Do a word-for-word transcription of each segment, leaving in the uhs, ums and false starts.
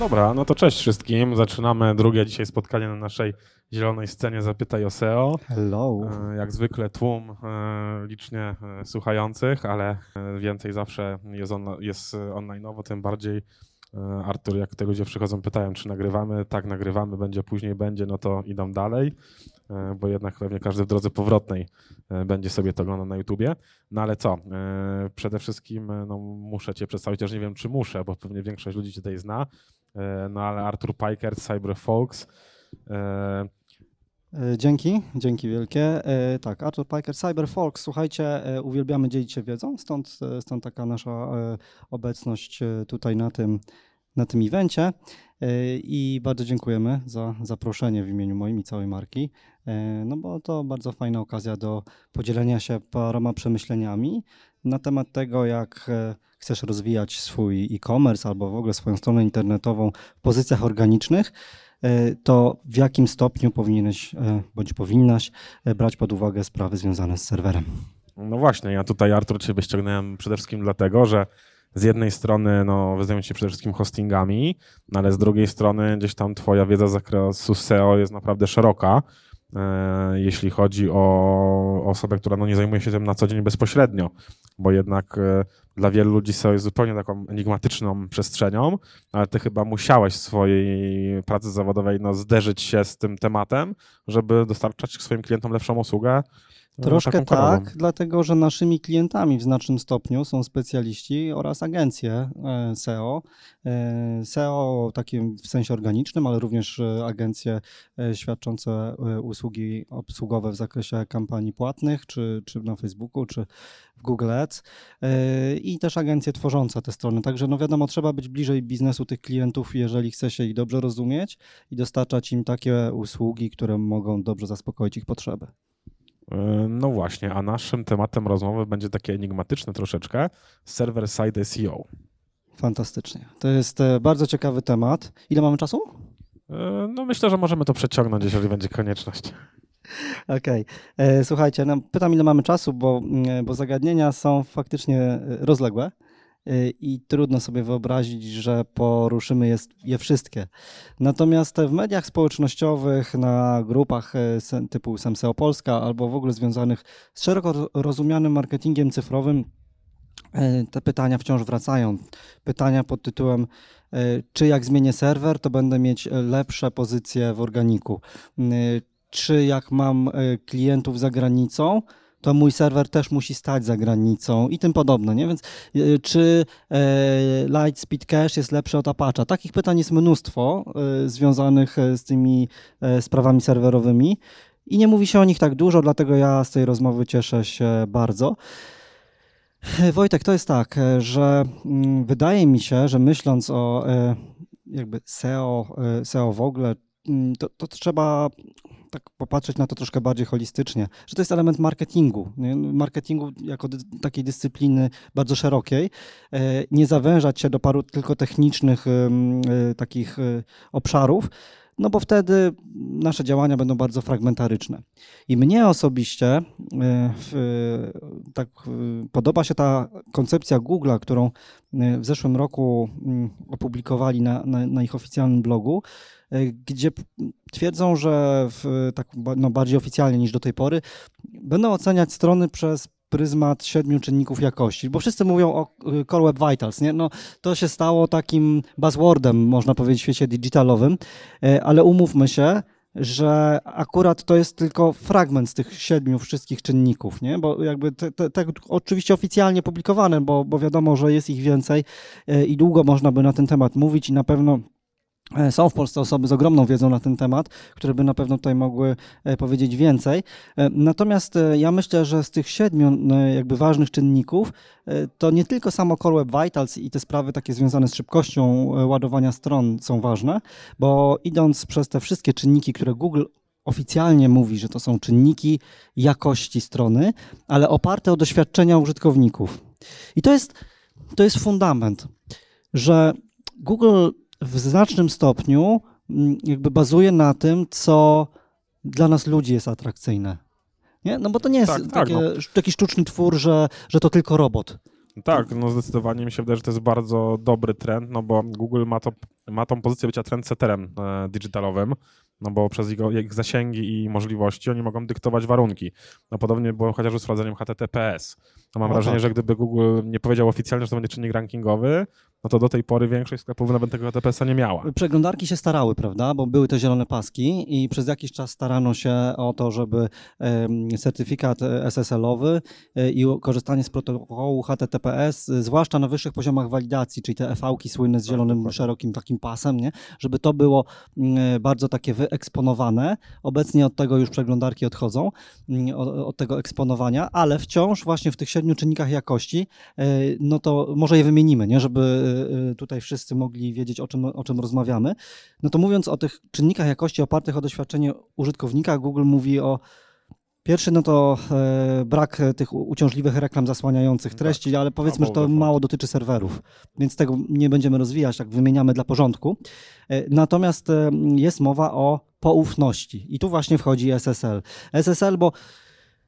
dobra, no to cześć wszystkim. Zaczynamy drugie dzisiaj spotkanie na naszej zielonej scenie Zapytaj o S E O. Hello. Jak zwykle tłum licznie słuchających, ale więcej zawsze jest, on, jest online'owo, tym bardziej Artur, jak te ludzie przychodzą, pytają, czy nagrywamy, tak nagrywamy, będzie, później będzie, no to idą dalej, bo jednak pewnie każdy w drodze powrotnej będzie sobie to oglądał na YouTubie. No ale co, przede wszystkim no, muszę cię przedstawić, też nie wiem, czy muszę, bo pewnie większość ludzi cię tutaj zna, no ale Arthur Piker, cyber folks. Dzięki, dzięki wielkie. Tak, Arthur Piker, cyber folks, słuchajcie, uwielbiamy dzielić się wiedzą, stąd, stąd taka nasza obecność tutaj na tym, na tym evencie i bardzo dziękujemy za zaproszenie w imieniu moim i całej marki, no bo to bardzo fajna okazja do podzielenia się paroma przemyśleniami na temat tego, jak chcesz rozwijać swój e-commerce albo w ogóle swoją stronę internetową w pozycjach organicznych, to w jakim stopniu powinieneś bądź powinnaś brać pod uwagę sprawy związane z serwerem. No właśnie, ja tutaj, Artur, ciebie ściągnąłem przede wszystkim dlatego, że z jednej strony no, zajmuję się przede wszystkim hostingami, no, ale z drugiej strony gdzieś tam twoja wiedza z zakresu S E O jest naprawdę szeroka, e, jeśli chodzi o osobę, która no, nie zajmuje się tym na co dzień bezpośrednio, bo jednak e, dla wielu ludzi S E O jest zupełnie taką enigmatyczną przestrzenią, ale ty chyba musiałeś w swojej pracy zawodowej no, zderzyć się z tym tematem, żeby dostarczać swoim klientom lepszą usługę. Troszkę tak, dlatego że naszymi klientami w znacznym stopniu są specjaliści oraz agencje S E O. S E O takim w sensie organicznym, ale również agencje świadczące usługi obsługowe w zakresie kampanii płatnych, czy, czy na Facebooku, czy w Google Ads i też agencje tworzące te strony. Także no wiadomo, trzeba być bliżej biznesu tych klientów, jeżeli chce się ich dobrze rozumieć i dostarczać im takie usługi, które mogą dobrze zaspokoić ich potrzeby. No właśnie, a naszym tematem rozmowy będzie takie enigmatyczne troszeczkę, server-side S E O. Fantastycznie. To jest bardzo ciekawy temat. Ile mamy czasu? No myślę, że możemy to przeciągnąć, jeżeli będzie konieczność. Okej. Okay. Słuchajcie, no pytam, ile mamy czasu, bo, bo zagadnienia są faktycznie rozległe i trudno sobie wyobrazić, że poruszymy je wszystkie. Natomiast w mediach społecznościowych, na grupach typu S M S E O Polska albo w ogóle związanych z szeroko rozumianym marketingiem cyfrowym te pytania wciąż wracają. Pytania pod tytułem, czy jak zmienię serwer, to będę mieć lepsze pozycje w organiku? Czy jak mam klientów za granicą, to mój serwer też musi stać za granicą i tym podobne, nie? Więc czy e, LightSpeed Cache jest lepszy od Apache'a? Takich pytań jest mnóstwo e, związanych z tymi e, sprawami serwerowymi i nie mówi się o nich tak dużo, dlatego ja z tej rozmowy cieszę się bardzo. Wojtek, to jest tak, że m, wydaje mi się, że myśląc o e, jakby S E O, e, S E O w ogóle, m, to, to trzeba... tak popatrzeć na to troszkę bardziej holistycznie, że to jest element marketingu, nie? Marketingu jako dy, takiej dyscypliny bardzo szerokiej, nie zawężać się do paru tylko technicznych takich obszarów, no bo wtedy nasze działania będą bardzo fragmentaryczne. I mnie osobiście w, tak, podoba się ta koncepcja Google'a, którą w zeszłym roku opublikowali na, na, na ich oficjalnym blogu, gdzie twierdzą, że w, tak no bardziej oficjalnie niż do tej pory będą oceniać strony przez pryzmat siedmiu czynników jakości, bo wszyscy mówią o Core Web Vitals, nie? No, to się stało takim buzzwordem, można powiedzieć, w świecie digitalowym, ale umówmy się, że akurat to jest tylko fragment z tych siedmiu wszystkich czynników, nie? Bo jakby te, te, te oczywiście oficjalnie publikowane, bo, bo wiadomo, że jest ich więcej i długo można by na ten temat mówić i na pewno są w Polsce osoby z ogromną wiedzą na ten temat, które by na pewno tutaj mogły powiedzieć więcej. Natomiast ja myślę, że z tych siedmiu jakby ważnych czynników to nie tylko samo Core Web Vitals i te sprawy takie związane z szybkością ładowania stron są ważne, bo idąc przez te wszystkie czynniki, które Google oficjalnie mówi, że to są czynniki jakości strony, ale oparte o doświadczenia użytkowników. I to jest, to jest fundament, że Google w znacznym stopniu jakby bazuje na tym, co dla nas ludzi jest atrakcyjne. Nie? No bo to nie jest tak, takie, tak, no. taki sztuczny twór, że, że to tylko robot. Tak, no zdecydowanie mi się wydaje, że to jest bardzo dobry trend, no bo Google ma, to, ma tą pozycję bycia trendsetterem e, digitalowym, no bo przez jego, ich zasięgi i możliwości oni mogą dyktować warunki. No podobnie było chociażby z wprowadzeniem H T T P S. No mam o, wrażenie, tak. że gdyby Google nie powiedział oficjalnie, że to będzie czynnik rankingowy, no to do tej pory większość sklepów nawet tego H T T P S-a nie miała. Przeglądarki się starały, prawda, bo były te zielone paski i przez jakiś czas starano się o to, żeby um, certyfikat S S L-owy i korzystanie z protokołu H T T P S, zwłaszcza na wyższych poziomach walidacji, czyli te E V-ki słynne z zielonym, tak, szerokim takim pasem, nie? Żeby to było um, bardzo takie wyeksponowane. Obecnie od tego już przeglądarki odchodzą, um, od, od tego eksponowania, ale wciąż właśnie w tych siedmiu czynnikach jakości, um, no to może je wymienimy, nie? Żeby tutaj wszyscy mogli wiedzieć, o czym, o czym rozmawiamy. No to mówiąc o tych czynnikach jakości opartych o doświadczenie użytkownika, Google mówi o pierwszy, no to e, brak tych uciążliwych reklam zasłaniających treści, tak, ale powiedzmy, że to mało dotyczy serwerów, więc tego nie będziemy rozwijać, tak wymieniamy dla porządku. E, natomiast e, jest mowa o poufności i tu właśnie wchodzi S S L. S S L, bo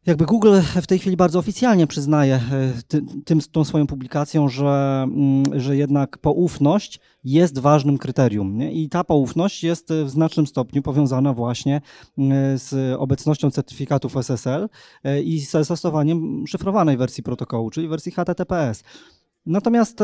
jakby Google w tej chwili bardzo oficjalnie przyznaje ty, tym, tą swoją publikacją, że, że jednak poufność jest ważnym kryterium, nie? I ta poufność jest w znacznym stopniu powiązana właśnie z obecnością certyfikatów S S L i z zastosowaniem szyfrowanej wersji protokołu, czyli wersji H T T P S. Natomiast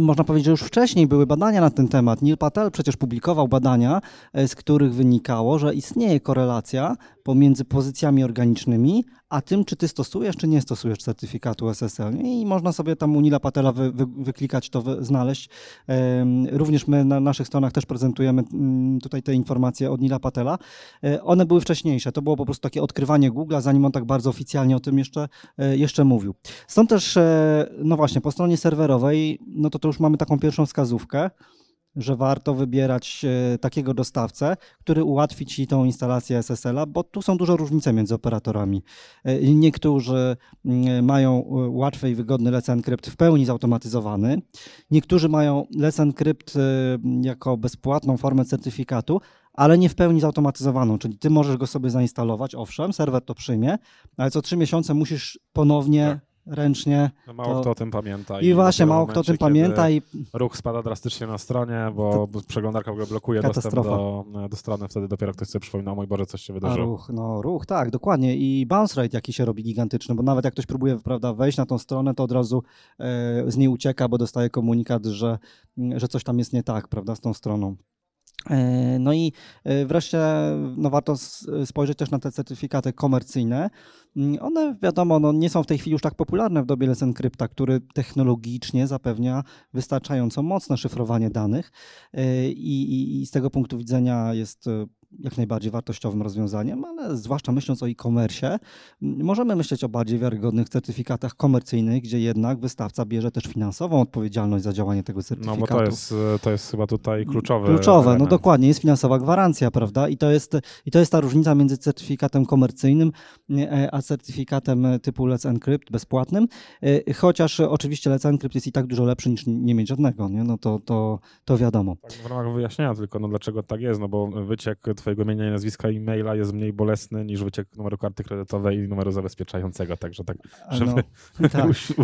można powiedzieć, że już wcześniej były badania na ten temat. Neil Patel przecież publikował badania, z których wynikało, że istnieje korelacja pomiędzy pozycjami organicznymi a tym, czy ty stosujesz, czy nie stosujesz certyfikatu S S L. I można sobie tam u Neila Patela wy, wy, wyklikać, to wy, znaleźć. Również my na naszych stronach też prezentujemy tutaj te informacje od Neila Patela. One były wcześniejsze. To było po prostu takie odkrywanie Google'a, zanim on tak bardzo oficjalnie o tym jeszcze, jeszcze mówił. Stąd też, no właśnie, po stronie serwerowej, no to, to już mamy taką pierwszą wskazówkę, że warto wybierać takiego dostawcę, który ułatwi ci tą instalację S S L-a, bo tu są duże różnice między operatorami. Niektórzy mają łatwy i wygodny Let's Encrypt w pełni zautomatyzowany, niektórzy mają Let's Encrypt jako bezpłatną formę certyfikatu, ale nie w pełni zautomatyzowaną, czyli ty możesz go sobie zainstalować, owszem, serwer to przyjmie, ale co trzy miesiące musisz ponownie ręcznie. No mało to... kto o tym pamięta. I, I właśnie, mało momencie, kto o tym pamięta. I... Ruch spada drastycznie na stronie, bo to... przeglądarka w ogóle blokuje Katastrofa. dostęp do, do strony. Wtedy dopiero ktoś sobie przypomina, o mój Boże, coś się wydarzyło. A ruch, no ruch, tak, dokładnie. I bounce rate jaki się robi gigantyczny, bo nawet jak ktoś próbuje, prawda, wejść na tą stronę, to od razu e, z niej ucieka, bo dostaje komunikat, że, że coś tam jest nie tak, prawda, z tą stroną. No i wreszcie no warto spojrzeć też na te certyfikaty komercyjne. One wiadomo, no nie są w tej chwili już tak popularne w dobie Let's Encrypta, który technologicznie zapewnia wystarczająco mocne szyfrowanie danych i, i, i z tego punktu widzenia jest jak najbardziej wartościowym rozwiązaniem, ale zwłaszcza myśląc o e-commerce, możemy myśleć o bardziej wiarygodnych certyfikatach komercyjnych, gdzie jednak wystawca bierze też finansową odpowiedzialność za działanie tego certyfikatu. No bo to jest, to jest chyba tutaj kluczowe. Kluczowe, element. No dokładnie, jest finansowa gwarancja, prawda? I to jest, i to jest ta różnica między certyfikatem komercyjnym a certyfikatem typu Let's Encrypt bezpłatnym, chociaż oczywiście Let's Encrypt jest i tak dużo lepszy niż nie mieć żadnego, nie? No to, to, to wiadomo. Tak, w ramach wyjaśnienia tylko, no dlaczego tak jest, no bo wyciek twojego imienia i nazwiska, e-maila jest mniej bolesny niż wyciek numeru karty kredytowej i numeru zabezpieczającego, także tak, żeby no, tak,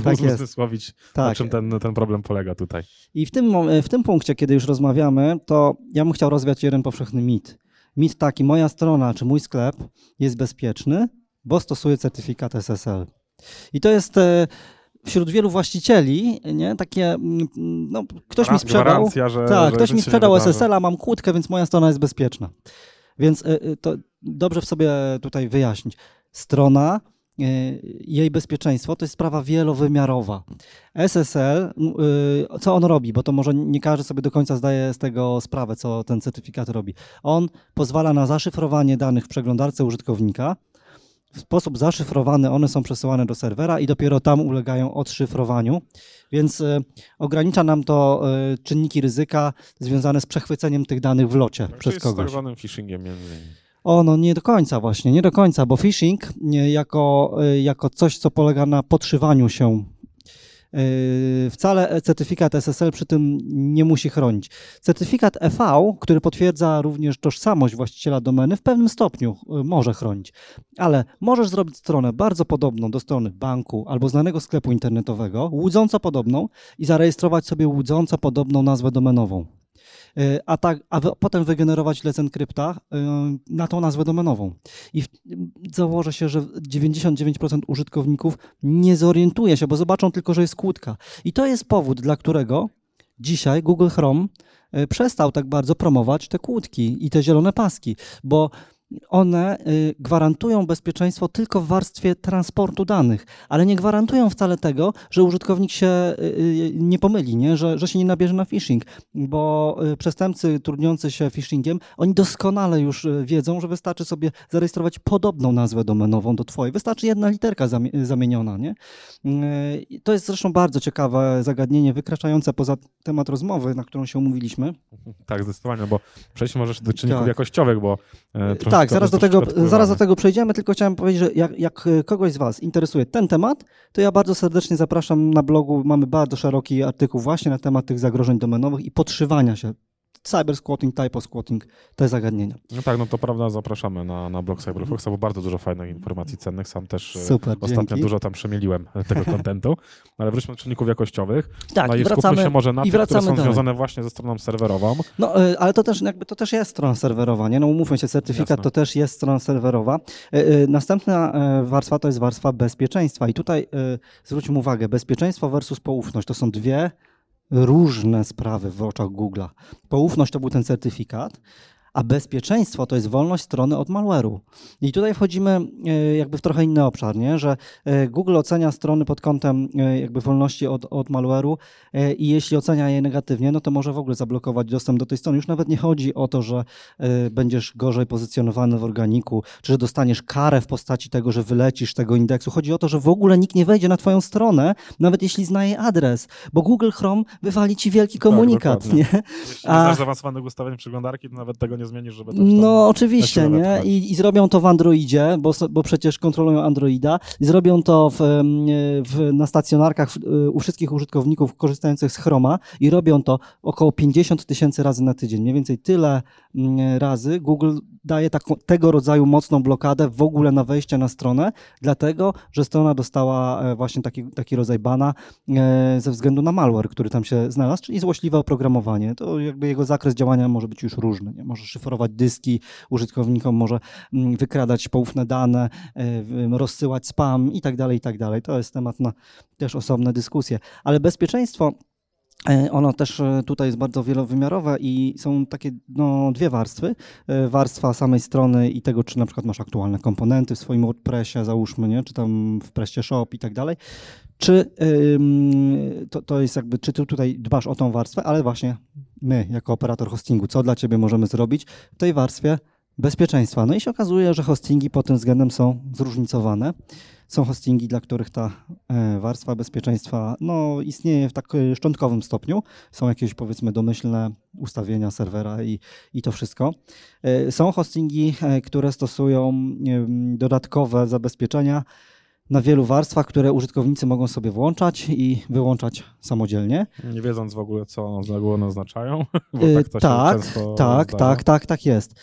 tak uzmysłowić, tak, na czym ten, ten problem polega tutaj. I w tym, w tym punkcie, kiedy już rozmawiamy, to ja bym chciał rozwiać jeden powszechny mit. Mit taki, moja strona czy mój sklep jest bezpieczny, bo stosuje certyfikat S S L. I to jest... wśród wielu właścicieli, nie, takie, no, ktoś mi sprzedał, gwarancja, że, tak, że ktoś mi sprzedał S S L-a, mam kłódkę, więc moja strona jest bezpieczna. Więc y, to dobrze w sobie tutaj wyjaśnić. Strona, y, jej bezpieczeństwo to jest sprawa wielowymiarowa. S S L, y, co on robi, bo to może nie każdy sobie do końca zdaje z tego sprawę, co ten certyfikat robi. On pozwala na zaszyfrowanie danych w przeglądarce użytkownika. W sposób zaszyfrowany one są przesyłane do serwera i dopiero tam ulegają odszyfrowaniu, więc y, ogranicza nam to y, czynniki ryzyka związane z przechwyceniem tych danych w locie tak, przez kogoś. Z tak zwanym phishingiem między innymi. O, no nie do końca właśnie, nie do końca, bo phishing y, jako, y, jako coś, co polega na podszywaniu się Wcale certyfikat S S L przy tym nie musi chronić. Certyfikat E V, który potwierdza również tożsamość właściciela domeny, w pewnym stopniu może chronić, ale możesz zrobić stronę bardzo podobną do strony banku albo znanego sklepu internetowego, łudząco podobną i zarejestrować sobie łudząco podobną nazwę domenową, a, tak, a potem wygenerować Let's Encrypta na tą nazwę domenową. I założę się, że dziewięćdziesiąt dziewięć procent użytkowników nie zorientuje się, bo zobaczą tylko, że jest kłódka. I to jest powód, dla którego dzisiaj Google Chrome przestał tak bardzo promować te kłódki i te zielone paski, bo one gwarantują bezpieczeństwo tylko w warstwie transportu danych, ale nie gwarantują wcale tego, że użytkownik się nie pomyli, nie? Że, że się nie nabierze na phishing, bo przestępcy trudniący się phishingiem, oni doskonale już wiedzą, że wystarczy sobie zarejestrować podobną nazwę domenową do twojej, wystarczy jedna literka zamieniona, nie? To jest zresztą bardzo ciekawe zagadnienie, wykraczające poza temat rozmowy, na którą się umówiliśmy. Tak, zdecydowanie, bo przejść możesz do czynników tak. jakościowych, bo trochę tak, zaraz do, tego, zaraz do tego przejdziemy, tylko chciałem powiedzieć, że jak, jak kogoś z was interesuje ten temat, to ja bardzo serdecznie zapraszam na blogu, mamy bardzo szeroki artykuł właśnie na temat tych zagrożeń domenowych i podszywania się. Cyber squatting, typo squatting, te zagadnienia. No tak, no to prawda, zapraszamy na, na blog cyber folksa, bo bardzo dużo fajnych informacji cennych, sam też Super, ostatnio dzięki. dużo tam przemieliłem tego kontentu, ale wróćmy do czynników jakościowych. Tak, no i wracamy, skupmy się może na tych, które są dalej. związane właśnie ze stroną serwerową. No, ale to też, jakby, to też jest strona serwerowa, nie? No umówmy się, certyfikat Jasne. to też jest strona serwerowa. Następna warstwa to jest warstwa bezpieczeństwa i tutaj zwróćmy uwagę, bezpieczeństwo versus poufność, to są dwie różne sprawy w oczach Google'a. Poufność to był ten certyfikat, a bezpieczeństwo to jest wolność strony od malware'u. I tutaj wchodzimy jakby w trochę inny obszar, nie? Że Google ocenia strony pod kątem jakby wolności od, od malware'u i jeśli ocenia je negatywnie, no to może w ogóle zablokować dostęp do tej strony. Już nawet nie chodzi o to, że będziesz gorzej pozycjonowany w organiku, czy że dostaniesz karę w postaci tego, że wylecisz tego indeksu. Chodzi o to, że w ogóle nikt nie wejdzie na twoją stronę, nawet jeśli zna jej adres, bo Google Chrome wywali ci wielki komunikat. Tak, nie? Jeśli a... nie znasz zaawansowanych ustawień przeglądarki, to nawet tego nie zmienisz, żeby... Tam no oczywiście, nie? I, I zrobią to w Androidzie, bo, bo przecież kontrolują Androida i zrobią to w, w, na stacjonarkach w, u wszystkich użytkowników korzystających z Chroma i robią to około pięćdziesiąt tysięcy razy na tydzień. Mniej więcej tyle razy Google daje taką, tego rodzaju mocną blokadę w ogóle na wejście na stronę, dlatego, że strona dostała właśnie taki, taki rodzaj bana ze względu na malware, który tam się znalazł, czyli złośliwe oprogramowanie. To jakby jego zakres działania może być już różny, nie? Może szyfrować dyski użytkownikom, może wykradać poufne dane, rozsyłać spam i tak dalej, i tak dalej. To jest temat na też osobne dyskusje. Ale bezpieczeństwo, ono też tutaj jest bardzo wielowymiarowe i są takie no, dwie warstwy. Warstwa samej strony i tego, czy na przykład masz aktualne komponenty w swoim WordPressie, załóżmy, nie? Czy tam w Preście Shop i tak dalej. Czy ym, to, to jest jakby, czy ty tutaj dbasz o tą warstwę, ale właśnie my jako operator hostingu, co dla ciebie możemy zrobić w tej warstwie bezpieczeństwa. No i się okazuje, że hostingi pod tym względem są zróżnicowane. Są hostingi, dla których ta warstwa bezpieczeństwa no, istnieje w tak szczątkowym stopniu. Są jakieś powiedzmy domyślne ustawienia serwera i, i to wszystko. Są hostingi, które stosują dodatkowe zabezpieczenia na wielu warstwach, które użytkownicy mogą sobie włączać i wyłączać samodzielnie. Nie wiedząc w ogóle, co z reguły oznaczają. Bo tak, to tak, się często tak, zdarza. tak, tak, tak jest.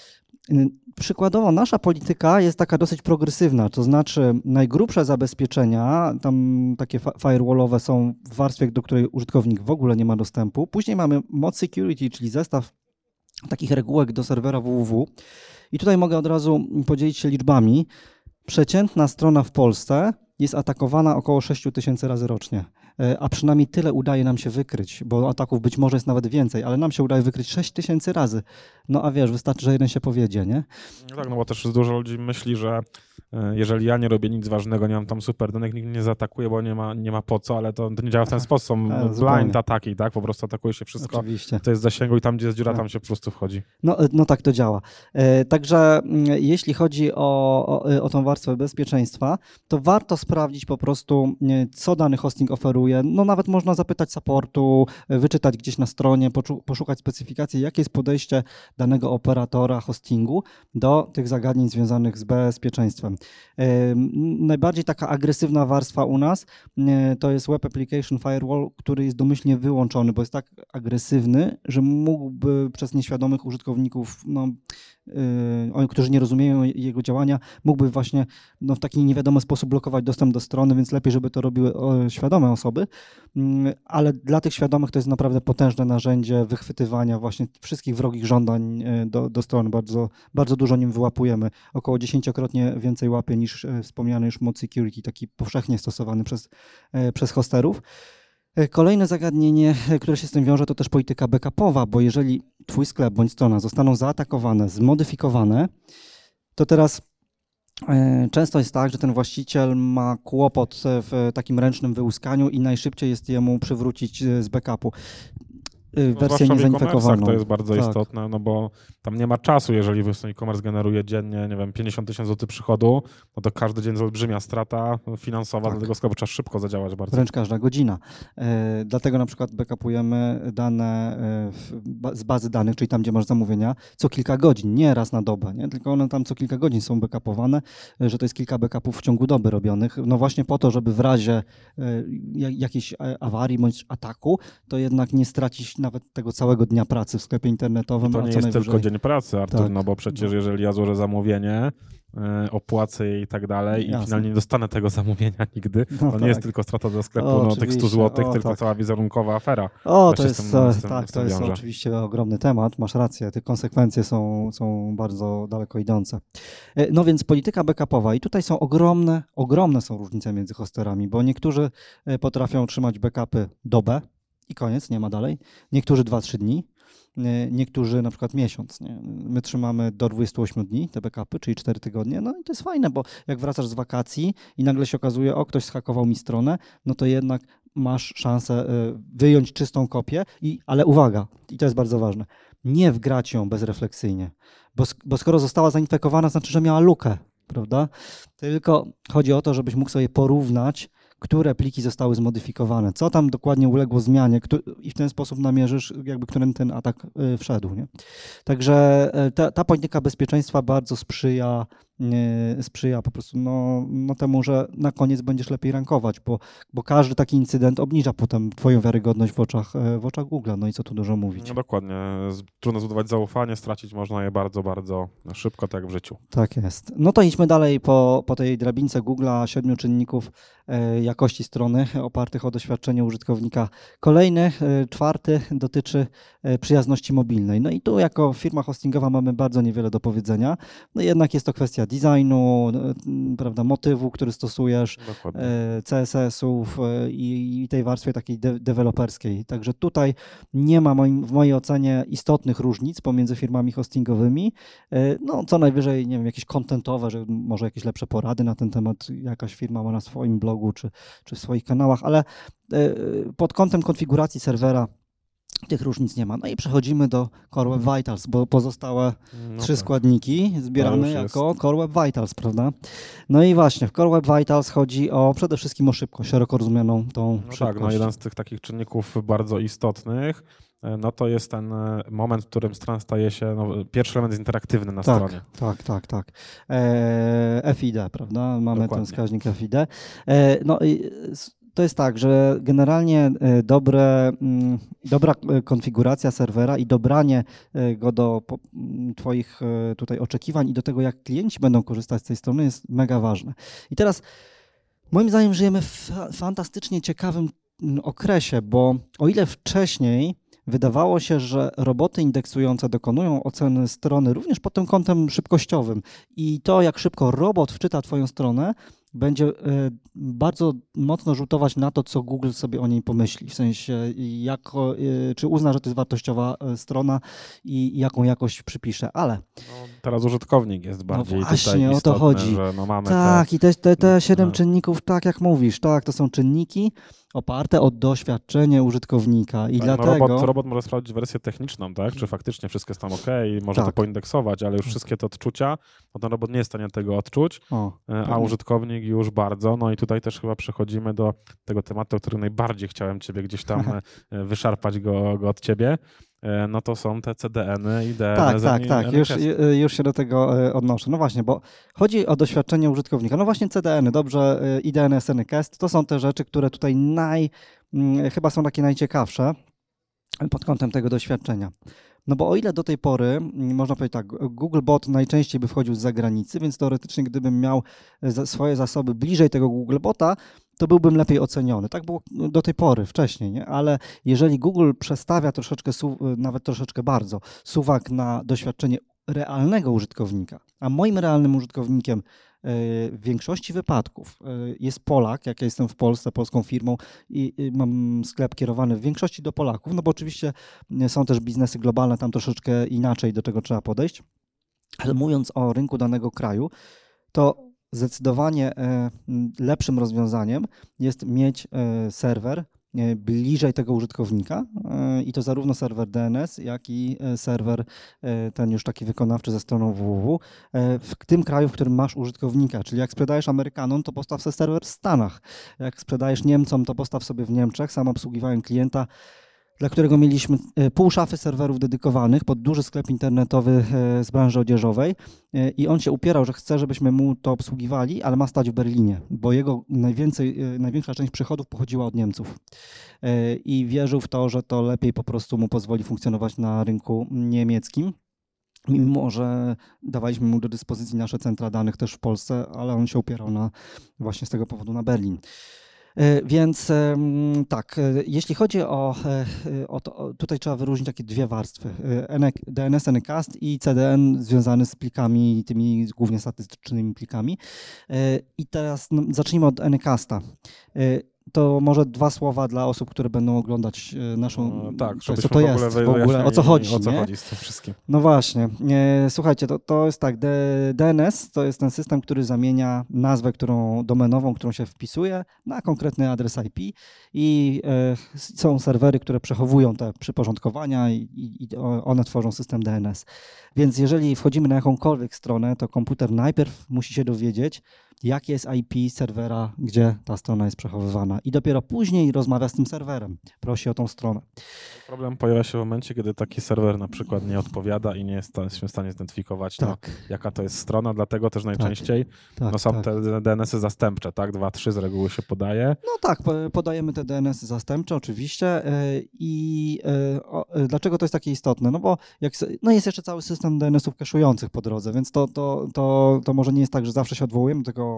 Przykładowo nasza polityka jest taka dosyć progresywna, to znaczy najgrubsze zabezpieczenia, tam takie firewallowe są w warstwie, do której użytkownik w ogóle nie ma dostępu. Później mamy mod security, czyli zestaw takich regułek do serwera www. I tutaj mogę od razu podzielić się liczbami. Przeciętna strona w Polsce jest atakowana około sześć tysięcy razy rocznie, a przynajmniej tyle udaje nam się wykryć, bo ataków być może jest nawet więcej, ale nam się udaje wykryć sześć tysięcy razy. No a wiesz, wystarczy, że jeden się powiedzie, nie? No tak, no bo też dużo ludzi myśli, że jeżeli ja nie robię nic ważnego, nie mam tam super danych, nikt mnie nie zaatakuje, bo nie ma, nie ma po co, ale to nie działa w ten sposób. Są blind zupełnie. ataki, tak? Po prostu atakuje się wszystko. Oczywiście. To jest zasięgu i tam, gdzie jest dziura, tak. tam się po prostu wchodzi. No, no tak to działa. Także jeśli chodzi o, o, o tą warstwę bezpieczeństwa, to warto sprawdzić po prostu, co dany hosting oferuje, operuje. No nawet można zapytać supportu, wyczytać gdzieś na stronie, poszukać specyfikacji, jakie jest podejście danego operatora hostingu do tych zagadnień związanych z bezpieczeństwem. Najbardziej taka agresywna warstwa u nas to jest Web Application Firewall, który jest domyślnie wyłączony, bo jest tak agresywny, że mógłby przez nieświadomych użytkowników, no, yy, którzy nie rozumieją jego działania, mógłby właśnie no, w taki niewiadomy sposób blokować dostęp do strony, więc lepiej, żeby to robiły o, świadome osoby, yy, ale dla tych świadomych to jest naprawdę potężne narzędzie wychwytywania właśnie wszystkich wrogich żądań yy, do, do strony. Bardzo, bardzo dużo nim wyłapujemy. Około dziesięciokrotnie więcej łapie niż yy, wspomniany już mod security, taki powszechnie stosowany przez, yy, przez hosterów. Kolejne zagadnienie, które się z tym wiąże, to też polityka backupowa, bo jeżeli twój sklep bądź strona zostaną zaatakowane, zmodyfikowane, to teraz często jest tak, że ten właściciel ma kłopot w takim ręcznym wyłuskaniu i najszybciej jest jemu przywrócić z backupu wersję no, niezainfekowaną. To jest bardzo tak. istotne, no bo tam nie ma czasu, jeżeli e-commerce generuje dziennie, nie wiem, pięćdziesiąt tysięcy złotych przychodu, no to każdy dzień jest olbrzymia strata finansowa, tak. dlatego sklepu trzeba szybko zadziałać bardzo. Wręcz każda godzina. Yy, dlatego na przykład backupujemy dane yy, ba- z bazy danych, czyli tam, gdzie masz zamówienia, co kilka godzin, nie raz na dobę, nie? Tylko one tam co kilka godzin są backupowane, yy, że to jest kilka backupów w ciągu doby robionych, no właśnie po to, żeby w razie yy, jakiejś awarii bądź ataku, to jednak nie stracić nawet tego całego dnia pracy w sklepie internetowym. I to nie jest najwyżej tylko dzień pracy, Artur, tak. no bo przecież jeżeli ja złożę zamówienie, opłacę i tak dalej i Jasne. finalnie nie dostanę tego zamówienia nigdy, no to tak. nie jest tylko strata dla sklepu o, no, tych sto złotych, o, tylko tak. cała wizerunkowa afera. O, to jest, tym, tak, tym, tak, to jest oczywiście ogromny temat, masz rację, te konsekwencje są, są bardzo daleko idące. No więc polityka backupowa i tutaj są ogromne, ogromne są różnice między hosterami, bo niektórzy potrafią trzymać backupy dobę, i koniec, nie ma dalej. Niektórzy dwa trzy dni, niektórzy na przykład miesiąc. Nie? My trzymamy do dwudziestu ośmiu dni te backupy, czyli cztery tygodnie. No i to jest fajne, bo jak wracasz z wakacji i nagle się okazuje, o, ktoś zhakował mi stronę, no to jednak masz szansę wyjąć czystą kopię, i, ale uwaga, i to jest bardzo ważne, nie wgrać ją bezrefleksyjnie, bo, bo skoro została zainfekowana, znaczy, że miała lukę, prawda? Tylko chodzi o to, żebyś mógł sobie porównać, które pliki zostały zmodyfikowane, co tam dokładnie uległo zmianie kto, i w ten sposób namierzysz, jakby którym ten atak y, wszedł. Nie? Także y, ta, ta polityka bezpieczeństwa bardzo sprzyja, y, sprzyja po prostu no, no temu, że na koniec będziesz lepiej rankować, bo, bo każdy taki incydent obniża potem twoją wiarygodność w oczach, y, w oczach Google, no i co tu dużo mówić. No dokładnie, trudno zbudować zaufanie, stracić można je bardzo, bardzo szybko, tak jak w życiu. Tak jest. No to idźmy dalej po, po tej drabince Google'a, siedmiu czynników y, jakości strony opartych o doświadczenie użytkownika. Kolejny, czwarty dotyczy przyjazności mobilnej. No i tu jako firma hostingowa mamy bardzo niewiele do powiedzenia. No jednak jest to kwestia designu, prawda, motywu, który stosujesz, Dokładnie. C S S ów i, i tej warstwie takiej de- deweloperskiej. Także tutaj nie ma moim, w mojej ocenie istotnych różnic pomiędzy firmami hostingowymi. No co najwyżej, nie wiem, jakieś kontentowe, że może jakieś lepsze porady na ten temat jakaś firma ma na swoim blogu, czy czy w swoich kanałach, ale y, pod kątem konfiguracji serwera tych różnic nie ma. No i przechodzimy do Core Web Vitals, bo pozostałe no trzy tak. składniki zbieramy jako Core Web Vitals, prawda? No i właśnie w Core Web Vitals chodzi o przede wszystkim o szybkość, szeroko rozumianą tą no szybkość. Tak, no jeden z tych takich czynników bardzo istotnych, no to jest ten moment, w którym strona staje się, no, pierwszy element jest interaktywny na tak, stronie. Tak, tak, tak. E, F I D, prawda? Mamy Dokładnie. ten wskaźnik F I D. E, no i to jest tak, że generalnie dobre, dobra konfiguracja serwera i dobranie go do twoich tutaj oczekiwań i do tego, jak klienci będą korzystać z tej strony, jest mega ważne. I teraz moim zdaniem żyjemy w fantastycznie ciekawym okresie, bo o ile wcześniej wydawało się, że roboty indeksujące dokonują oceny strony również pod tym kątem szybkościowym i to, jak szybko robot wczyta twoją stronę, będzie bardzo mocno rzutować na to, co Google sobie o niej pomyśli, w sensie jak, czy uzna, że to jest wartościowa strona i jaką jakość przypisze, ale... No, teraz użytkownik jest bardziej no właśnie, tutaj istotny, o to chodzi. Że no mamy tak, te, i te, te, te siedem no. czynników, tak jak mówisz, tak, to są czynniki, oparte o doświadczenie użytkownika i tak, dlatego... No robot, robot może sprawdzić wersję techniczną, tak? Czy faktycznie wszystko jest tam ok, może tak. to poindeksować, ale już wszystkie te odczucia, no ten robot nie jest w stanie tego odczuć, o, a pewnie. Użytkownik już bardzo. No i tutaj też chyba przechodzimy do tego tematu, o którym najbardziej chciałem ciebie gdzieś tam wyszarpać go, go od ciebie. No to są te C D N-y i D N S. Tak, tak, tak. Już, już się do tego odnoszę. No właśnie, bo chodzi o doświadczenie użytkownika. No właśnie C D N-y, dobrze, i D N S, Anycast, to są te rzeczy, które tutaj naj, chyba są takie najciekawsze pod kątem tego doświadczenia. No bo o ile do tej pory, można powiedzieć tak, Google Bot najczęściej by wchodził z zagranicy, więc teoretycznie gdybym miał swoje zasoby bliżej tego Google Bota, to byłbym lepiej oceniony. Tak było do tej pory, wcześniej, nie? Ale jeżeli Google przestawia troszeczkę, nawet troszeczkę bardzo, suwak na doświadczenie realnego użytkownika, a moim realnym użytkownikiem w większości wypadków jest Polak, jak ja jestem w Polsce, polską firmą i mam sklep kierowany w większości do Polaków, no bo oczywiście są też biznesy globalne, tam troszeczkę inaczej do tego trzeba podejść, ale mówiąc o rynku danego kraju, to zdecydowanie lepszym rozwiązaniem jest mieć serwer bliżej tego użytkownika i to zarówno serwer D N S, jak i serwer ten już taki wykonawczy ze stroną www w tym kraju, w którym masz użytkownika. Czyli jak sprzedajesz Amerykanom, to postaw sobie serwer w Stanach. Jak sprzedajesz Niemcom, to postaw sobie w Niemczech. Sam obsługiwałem klienta, dla którego mieliśmy pół szafy serwerów dedykowanych pod duży sklep internetowy z branży odzieżowej i on się upierał, że chce, żebyśmy mu to obsługiwali, ale ma stać w Berlinie, bo jego najwięcej, największa część przychodów pochodziła od Niemców i wierzył w to, że to lepiej po prostu mu pozwoli funkcjonować na rynku niemieckim. Mimo że dawaliśmy mu do dyspozycji nasze centra danych też w Polsce, ale on się upierał na, właśnie z tego powodu na Berlin. Więc tak, jeśli chodzi o, o to, tutaj trzeba wyróżnić takie dwie warstwy, D N S, Anycast i C D N związany z plikami, tymi głównie statystycznymi plikami. I teraz zacznijmy od Anycasta. To może dwa słowa dla osób, które będą oglądać naszą... No, tak, co to jest w ogóle, w ogóle o co chodzi, o co nie? chodzi z tym wszystkim. No właśnie, słuchajcie, to, to jest tak, D N S to jest ten system, który zamienia nazwę którą domenową, którą się wpisuje na konkretny adres I P i są serwery, które przechowują te przyporządkowania i, i one tworzą system D N S. Więc jeżeli wchodzimy na jakąkolwiek stronę, to komputer najpierw musi się dowiedzieć, jakie jest I P serwera, gdzie ta strona jest przechowywana i dopiero później rozmawia z tym serwerem, prosi o tą stronę. Problem pojawia się w momencie, kiedy taki serwer na przykład nie odpowiada i nie jesteśmy w stanie zidentyfikować, tak. no, jaka to jest strona, dlatego też najczęściej tak, no, są tak. te D N S-y zastępcze, tak? dwa, trzy z reguły się podaje. No tak, podajemy te D N S-y zastępcze oczywiście i dlaczego to jest takie istotne? No bo jak, no jest jeszcze cały system D N S-ów kaszujących po drodze, więc to, to, to, to może nie jest tak, że zawsze się odwołujemy do tego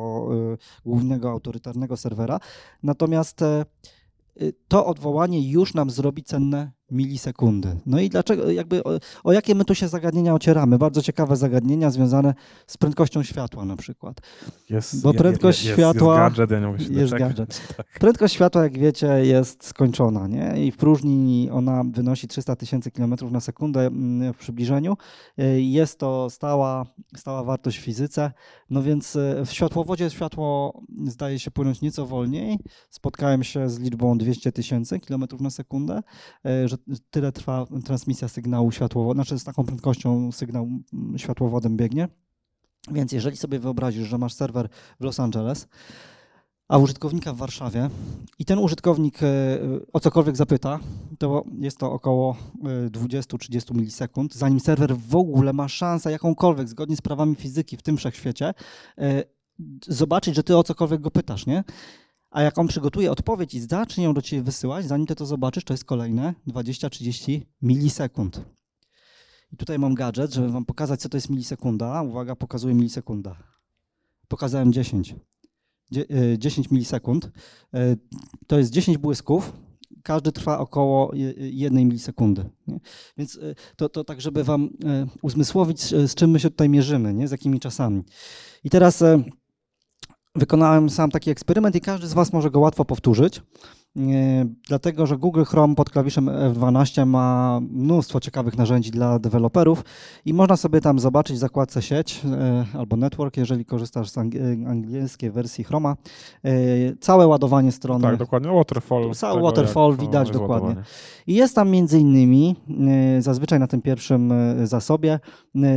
głównego autorytarnego serwera. Natomiast to odwołanie już nam zrobi cenne milisekundy. No i dlaczego, jakby o, o jakie my tu się zagadnienia ocieramy? Bardzo ciekawe zagadnienia związane z prędkością światła na przykład. Jest, Bo prędkość jest, jest, światła... Jest gadżet, ja nie mogę się jest gadżet. Tak. Prędkość światła, jak wiecie, jest skończona, nie? I w próżni ona wynosi trzysta tysięcy kilometrów na sekundę w przybliżeniu. Jest to stała, stała wartość w fizyce. No więc w światłowodzie światło zdaje się płynąć nieco wolniej. Spotkałem się z liczbą dwieście tysięcy kilometrów na sekundę, że tyle trwa transmisja sygnału światłowodem, znaczy z taką prędkością sygnał światłowodem biegnie. Więc jeżeli sobie wyobrazisz, że masz serwer w Los Angeles, a użytkownika w Warszawie i ten użytkownik o cokolwiek zapyta, to jest to około dwadzieścia do trzydziestu milisekund, zanim serwer w ogóle ma szansę jakąkolwiek, zgodnie z prawami fizyki w tym wszechświecie, zobaczyć, że ty o cokolwiek go pytasz, nie? A jak on przygotuje odpowiedź i zacznie ją do ciebie wysyłać, zanim ty to zobaczysz, to jest kolejne dwadzieścia do trzydziestu milisekund. I tutaj mam gadżet, żeby wam pokazać, co to jest milisekunda. Uwaga, pokazuję milisekunda. Pokazałem dziesięć. dziesięć milisekund. To jest dziesięć błysków. Każdy trwa około jednej milisekundy. Nie? Więc to, to tak, żeby wam uzmysłowić, z czym my się tutaj mierzymy, nie? Z jakimi czasami. I teraz... Wykonałem sam taki eksperyment i każdy z was może go łatwo powtórzyć. dlatego że Google Chrome pod klawiszem F dwanaście ma mnóstwo ciekawych narzędzi dla deweloperów i można sobie tam zobaczyć w zakładce sieć albo network, jeżeli korzystasz z angielskiej wersji Chroma, całe ładowanie strony. Tak, dokładnie, waterfall. Cały waterfall widać dokładnie. Ładowanie. I jest tam między innymi, zazwyczaj na tym pierwszym zasobie,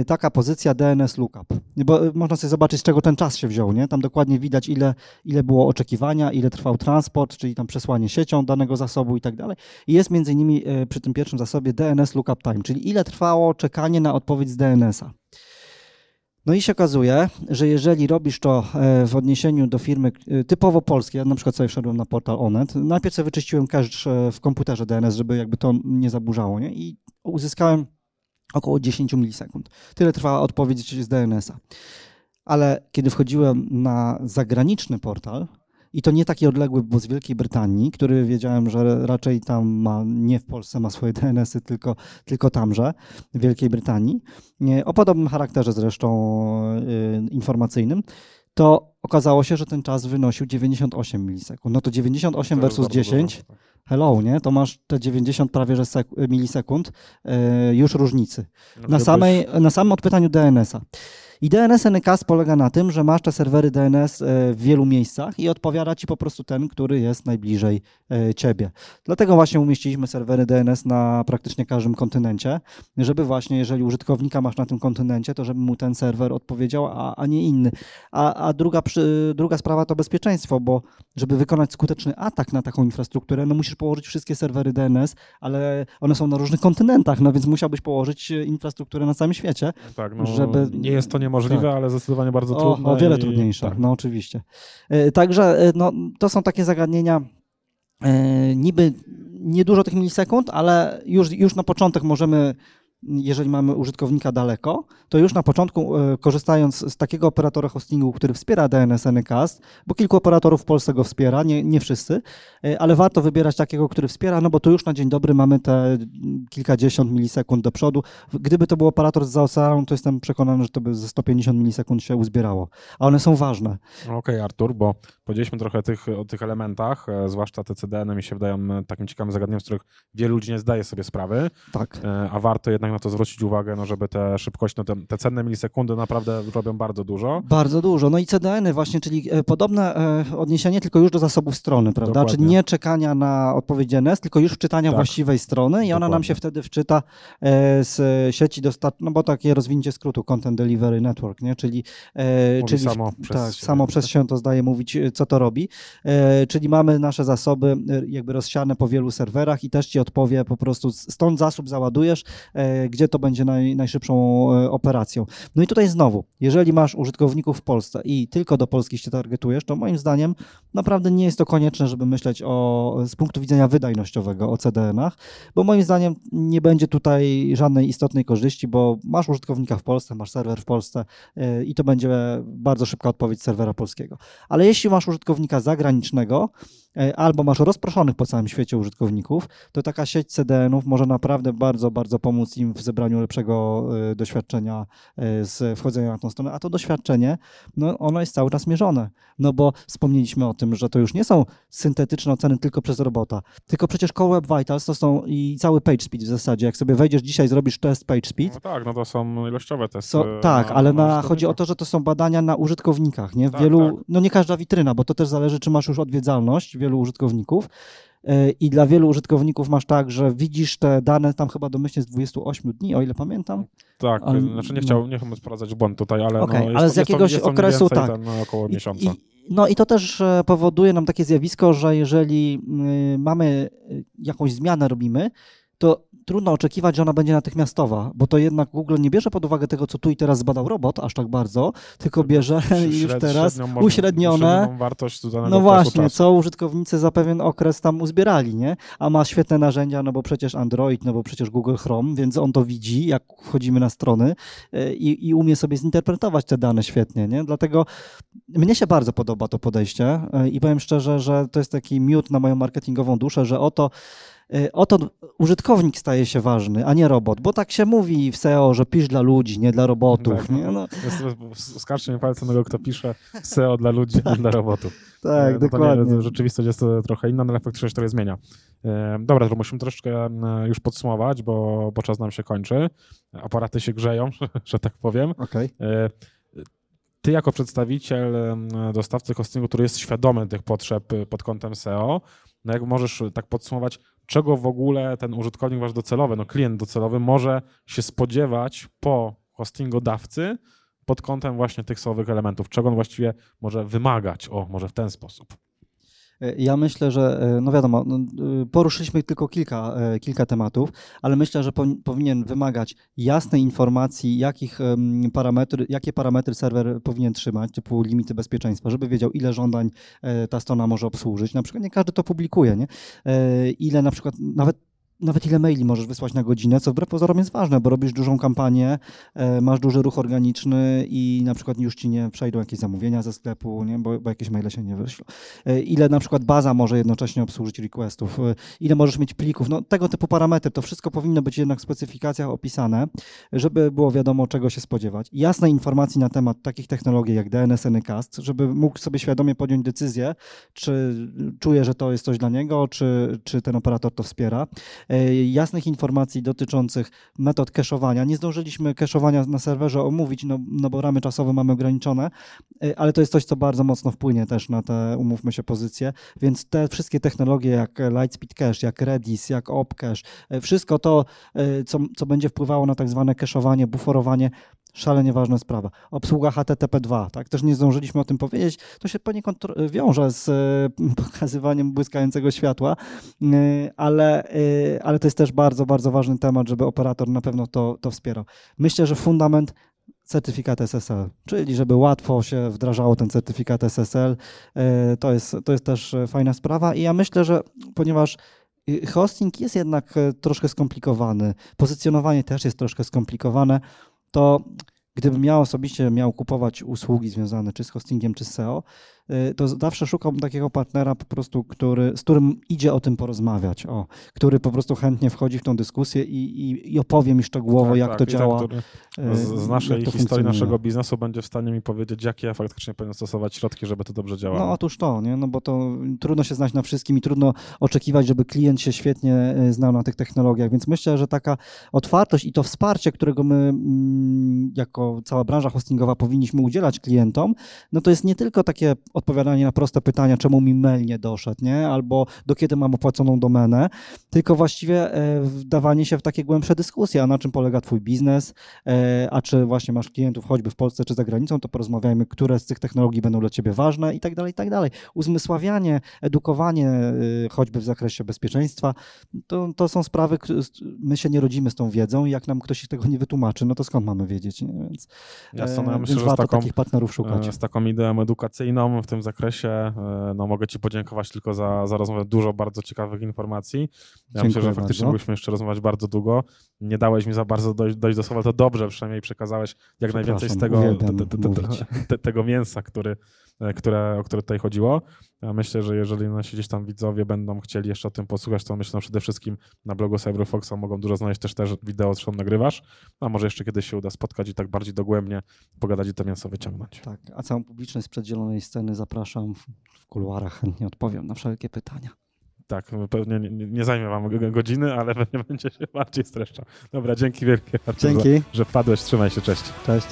taka pozycja D N S lookup, bo można sobie zobaczyć, z czego ten czas się wziął, nie? Tam dokładnie widać, ile, ile było oczekiwania, ile trwał transport, czyli tam przesłanie siecią danego zasobu i tak dalej. I jest między innymi przy tym pierwszym zasobie D N S lookup time, czyli ile trwało czekanie na odpowiedź z D N S-a. No i się okazuje, że jeżeli robisz to w odniesieniu do firmy typowo polskiej, ja na przykład sobie wszedłem na portal Onet, najpierw sobie wyczyściłem cache w komputerze D N S, żeby jakby to nie zaburzało, nie? I uzyskałem około dziesięć milisekund. Tyle trwała odpowiedź z D N S-a. Ale kiedy wchodziłem na zagraniczny portal, i to nie taki odległy, bo z Wielkiej Brytanii, który wiedziałem, że raczej tam ma, nie w Polsce ma swoje D N S-y, tylko, tylko tamże, w Wielkiej Brytanii, o podobnym charakterze zresztą y, informacyjnym, to okazało się, że ten czas wynosił dziewięćdziesiąt osiem milisekund. No to dziewięćdziesiąt osiem versus dziesięć, hello, nie? To masz te dziewięćdziesiąt prawie że sek- milisekund y, już różnicy. Na, samej, na samym odpytaniu D N S-a. I D N S Anycast polega na tym, że masz te serwery D N S w wielu miejscach i odpowiada ci po prostu ten, który jest najbliżej ciebie. Dlatego właśnie umieściliśmy serwery D N S na praktycznie każdym kontynencie, żeby właśnie, jeżeli użytkownika masz na tym kontynencie, to żeby mu ten serwer odpowiedział, a, a nie inny. A, a druga, przy, druga sprawa to bezpieczeństwo, bo żeby wykonać skuteczny atak na taką infrastrukturę, no musisz położyć wszystkie serwery D N S, ale one są na różnych kontynentach, no więc musiałbyś położyć infrastrukturę na całym świecie. Tak, no, żeby... nie jest to nie niemożliwe, tak. Ale zdecydowanie bardzo o, trudne. O wiele i... trudniejsze, tak. No oczywiście. Yy, także yy, no, to są takie zagadnienia yy, niby niedużo tych milisekund, ale już, już na początek możemy, jeżeli mamy użytkownika daleko, to już na początku, korzystając z takiego operatora hostingu, który wspiera D N S Anycast, bo kilku operatorów w Polsce go wspiera, nie, nie wszyscy, ale warto wybierać takiego, który wspiera, no bo tu już na dzień dobry mamy te kilkadziesiąt milisekund do przodu. Gdyby to był operator z zaoceanu, to jestem przekonany, że to by ze sto pięćdziesiąt milisekund się uzbierało, a one są ważne. Okej, okay, Artur, bo powiedzieliśmy trochę tych, o tych elementach, zwłaszcza te C D N-y mi się wydają takim ciekawym zagadnieniem, z których wielu ludzi nie zdaje sobie sprawy, tak. A warto jednak na to zwrócić uwagę, no żeby te szybkości, no te, te cenne milisekundy naprawdę robią bardzo dużo. Bardzo dużo. No i C D N-y właśnie, czyli podobne odniesienie tylko już do zasobów strony, prawda? Dokładnie. Czyli nie czekania na odpowiedź D N S, tylko już wczytania tak. właściwej strony i dokładnie. Ona nam się wtedy wczyta z sieci dostarczonej, no bo takie rozwinięcie skrótu Content Delivery Network, nie? Czyli, czyli samo, w, przez tak, się, samo przez się to zdaje mówić, co to robi. Czyli mamy nasze zasoby jakby rozsiane po wielu serwerach i też ci odpowie po prostu stąd zasób załadujesz, gdzie to będzie naj, najszybszą operacją. No i tutaj znowu, jeżeli masz użytkowników w Polsce i tylko do Polski się targetujesz, to moim zdaniem naprawdę nie jest to konieczne, żeby myśleć o, z punktu widzenia wydajnościowego o C D N-ach, bo moim zdaniem nie będzie tutaj żadnej istotnej korzyści, bo masz użytkownika w Polsce, masz serwer w Polsce i to będzie bardzo szybka odpowiedź serwera polskiego. Ale jeśli masz użytkownika zagranicznego, albo masz rozproszonych po całym świecie użytkowników, to taka sieć C D N-ów może naprawdę bardzo, bardzo pomóc im w zebraniu lepszego doświadczenia z wchodzenia na tą stronę, a to doświadczenie, no ono jest cały czas mierzone, no bo wspomnieliśmy o tym, że to już nie są syntetyczne oceny tylko przez robota, tylko przecież Core Web Vitals to są i cały PageSpeed w zasadzie, jak sobie wejdziesz dzisiaj, zrobisz test PageSpeed. No tak, no to są ilościowe testy. So, tak, na, ale na, na chodzi o to, że to są badania na użytkownikach, nie? W tak, wielu, tak. No nie każda witryna, bo to też zależy, czy masz już odwiedzalność, wielu użytkowników i dla wielu użytkowników masz tak, że widzisz te dane tam chyba domyślnie z dwudziestu ośmiu dni, o ile pamiętam. Tak, ale, znaczy nie chciałbym no. nie sprawdzać błąd tutaj, ale, okay, no, jest, ale z jakiegoś jest, okresu tak. Ten, no, około miesiąca. I, i, No i to też powoduje nam takie zjawisko, że jeżeli mamy jakąś zmianę robimy, to trudno oczekiwać, że ona będzie natychmiastowa, bo to jednak Google nie bierze pod uwagę tego, co tu i teraz zbadał robot aż tak bardzo, tylko bierze Śred, już teraz uśrednione wartość danego no właśnie, czasu. Co użytkownicy za pewien okres tam uzbierali, nie? A ma świetne narzędzia, no bo przecież Android, no bo przecież Google Chrome, więc on to widzi, jak wchodzimy na strony i, i umie sobie zinterpretować te dane świetnie, nie? Dlatego mnie się bardzo podoba to podejście i powiem szczerze, że to jest taki miód na moją marketingową duszę, że oto Oto użytkownik staje się ważny, a nie robot, bo tak się mówi w S E O, że pisz dla ludzi, nie dla robotów. Tak, nie? No. Skarżcie mi palcem tego, kto pisze S E O dla ludzi, tak, nie dla robotów. Tak, no, dokładnie. Nie, rzeczywistość jest trochę inna, ale faktycznie się to zmienia. Dobra, to musimy troszeczkę już podsumować, bo, bo czas nam się kończy. Aparaty się grzeją, że tak powiem. Okay. Ty jako przedstawiciel dostawcy hostingu, który jest świadomy tych potrzeb pod kątem S E O, no jak możesz tak podsumować, czego w ogóle ten użytkownik wasz docelowy, no klient docelowy może się spodziewać po hostingodawcy pod kątem właśnie tych S E O-owych elementów? Czego on właściwie może wymagać? O, może w ten sposób. Ja myślę, że, no wiadomo, poruszyliśmy tylko kilka, kilka tematów, ale myślę, że powinien wymagać jasnej informacji, jakich parametry, jakie parametry serwer powinien trzymać, typu limity bezpieczeństwa, żeby wiedział, ile żądań ta strona może obsłużyć. Na przykład nie każdy to publikuje, nie? Ile na przykład, nawet Nawet ile maili możesz wysłać na godzinę, co wbrew pozorom jest ważne, bo robisz dużą kampanię, masz duży ruch organiczny i na przykład już ci nie przejdą jakieś zamówienia ze sklepu, nie? Bo, bo jakieś maile się nie wyślą. Ile na przykład baza może jednocześnie obsłużyć requestów, ile możesz mieć plików, no tego typu parametry, to wszystko powinno być jednak w specyfikacjach opisane, żeby było wiadomo, czego się spodziewać. Jasne informacji na temat takich technologii jak D N S, Anycast, żeby mógł sobie świadomie podjąć decyzję, czy czuje, że to jest coś dla niego, czy, czy ten operator to wspiera. Jasnych informacji dotyczących metod cache'owania. Nie zdążyliśmy cache'owania na serwerze omówić, no, no bo ramy czasowe mamy ograniczone, ale to jest coś, co bardzo mocno wpłynie też na te, umówmy się, pozycje, więc te wszystkie technologie jak LightSpeed Cache, jak Redis, jak Opcache, wszystko to, co, co będzie wpływało na tak zwane cache'owanie, buforowanie, szalenie ważna sprawa. Obsługa H T T P dwa, tak? Też nie zdążyliśmy o tym powiedzieć. To się poniekąd wiąże z pokazywaniem błyskającego światła, ale, ale to jest też bardzo, bardzo ważny temat, żeby operator na pewno to, to wspierał. Myślę, że fundament certyfikat S S L, czyli żeby łatwo się wdrażało ten certyfikat S S L, to jest, to jest też fajna sprawa i ja myślę, że ponieważ hosting jest jednak troszkę skomplikowany, pozycjonowanie też jest troszkę skomplikowane, to gdybym ja osobiście miał kupować usługi związane czy z hostingiem, czy z S E O, to zawsze szukam takiego partnera po prostu, który, z którym idzie o tym porozmawiać, o, który po prostu chętnie wchodzi w tą dyskusję i, i, i opowie mi szczegółowo, tak, jak tak, to działa. Tak, który z, z naszej historii, naszego biznesu będzie w stanie mi powiedzieć, jakie ja faktycznie powinien stosować środki, żeby to dobrze działało. No otóż to, nie? No bo to trudno się znać na wszystkim i trudno oczekiwać, żeby klient się świetnie znał na tych technologiach, więc myślę, że taka otwartość i to wsparcie, którego my jako cała branża hostingowa powinniśmy udzielać klientom, no to jest nie tylko takie odpowiadanie na proste pytania, czemu mi mail nie doszedł, nie? Albo do kiedy mam opłaconą domenę, tylko właściwie wdawanie się w takie głębsze dyskusje, a na czym polega twój biznes, a czy właśnie masz klientów choćby w Polsce czy za granicą, to porozmawiajmy, które z tych technologii będą dla ciebie ważne i tak dalej, i tak dalej. Uzmysławianie, edukowanie choćby w zakresie bezpieczeństwa, to, to są sprawy, my się nie rodzimy z tą wiedzą i jak nam ktoś tego nie wytłumaczy, no to skąd mamy wiedzieć, nie? Więc, Jasne, no ja myślę, więc że warto taką, takich partnerów szukać. Z taką ideą edukacyjną w tym zakresie. No, mogę ci podziękować tylko za, za rozmowę. Dużo bardzo ciekawych informacji. Ja Dziękuję myślę, że faktycznie mogliśmy jeszcze rozmawiać bardzo długo. Nie dałeś mi za bardzo dojść, dojść do słowa, to dobrze, przynajmniej przekazałeś jak najwięcej z tego, te, te, te, te, tego mięsa, który, które, o które tutaj chodziło. Ja myślę, że jeżeli nasi gdzieś tam widzowie będą chcieli jeszcze o tym posłuchać, to myślę, że przede wszystkim na blogu cyber folksa mogą dużo znaleźć też, też wideo, co nagrywasz, a może jeszcze kiedyś się uda spotkać i tak bardziej dogłębnie pogadać i to mięso wyciągnąć. Tak, a całą publiczność sprzed zielonej sceny zapraszam w kuluarach, chętnie odpowiem na wszelkie pytania. Tak, pewnie nie, nie zajmie wam godziny, ale pewnie będzie się bardziej streszczał. Dobra, dzięki wielkie, Artur, dzięki. Za, że wpadłeś, trzymaj się, cześć. Cześć.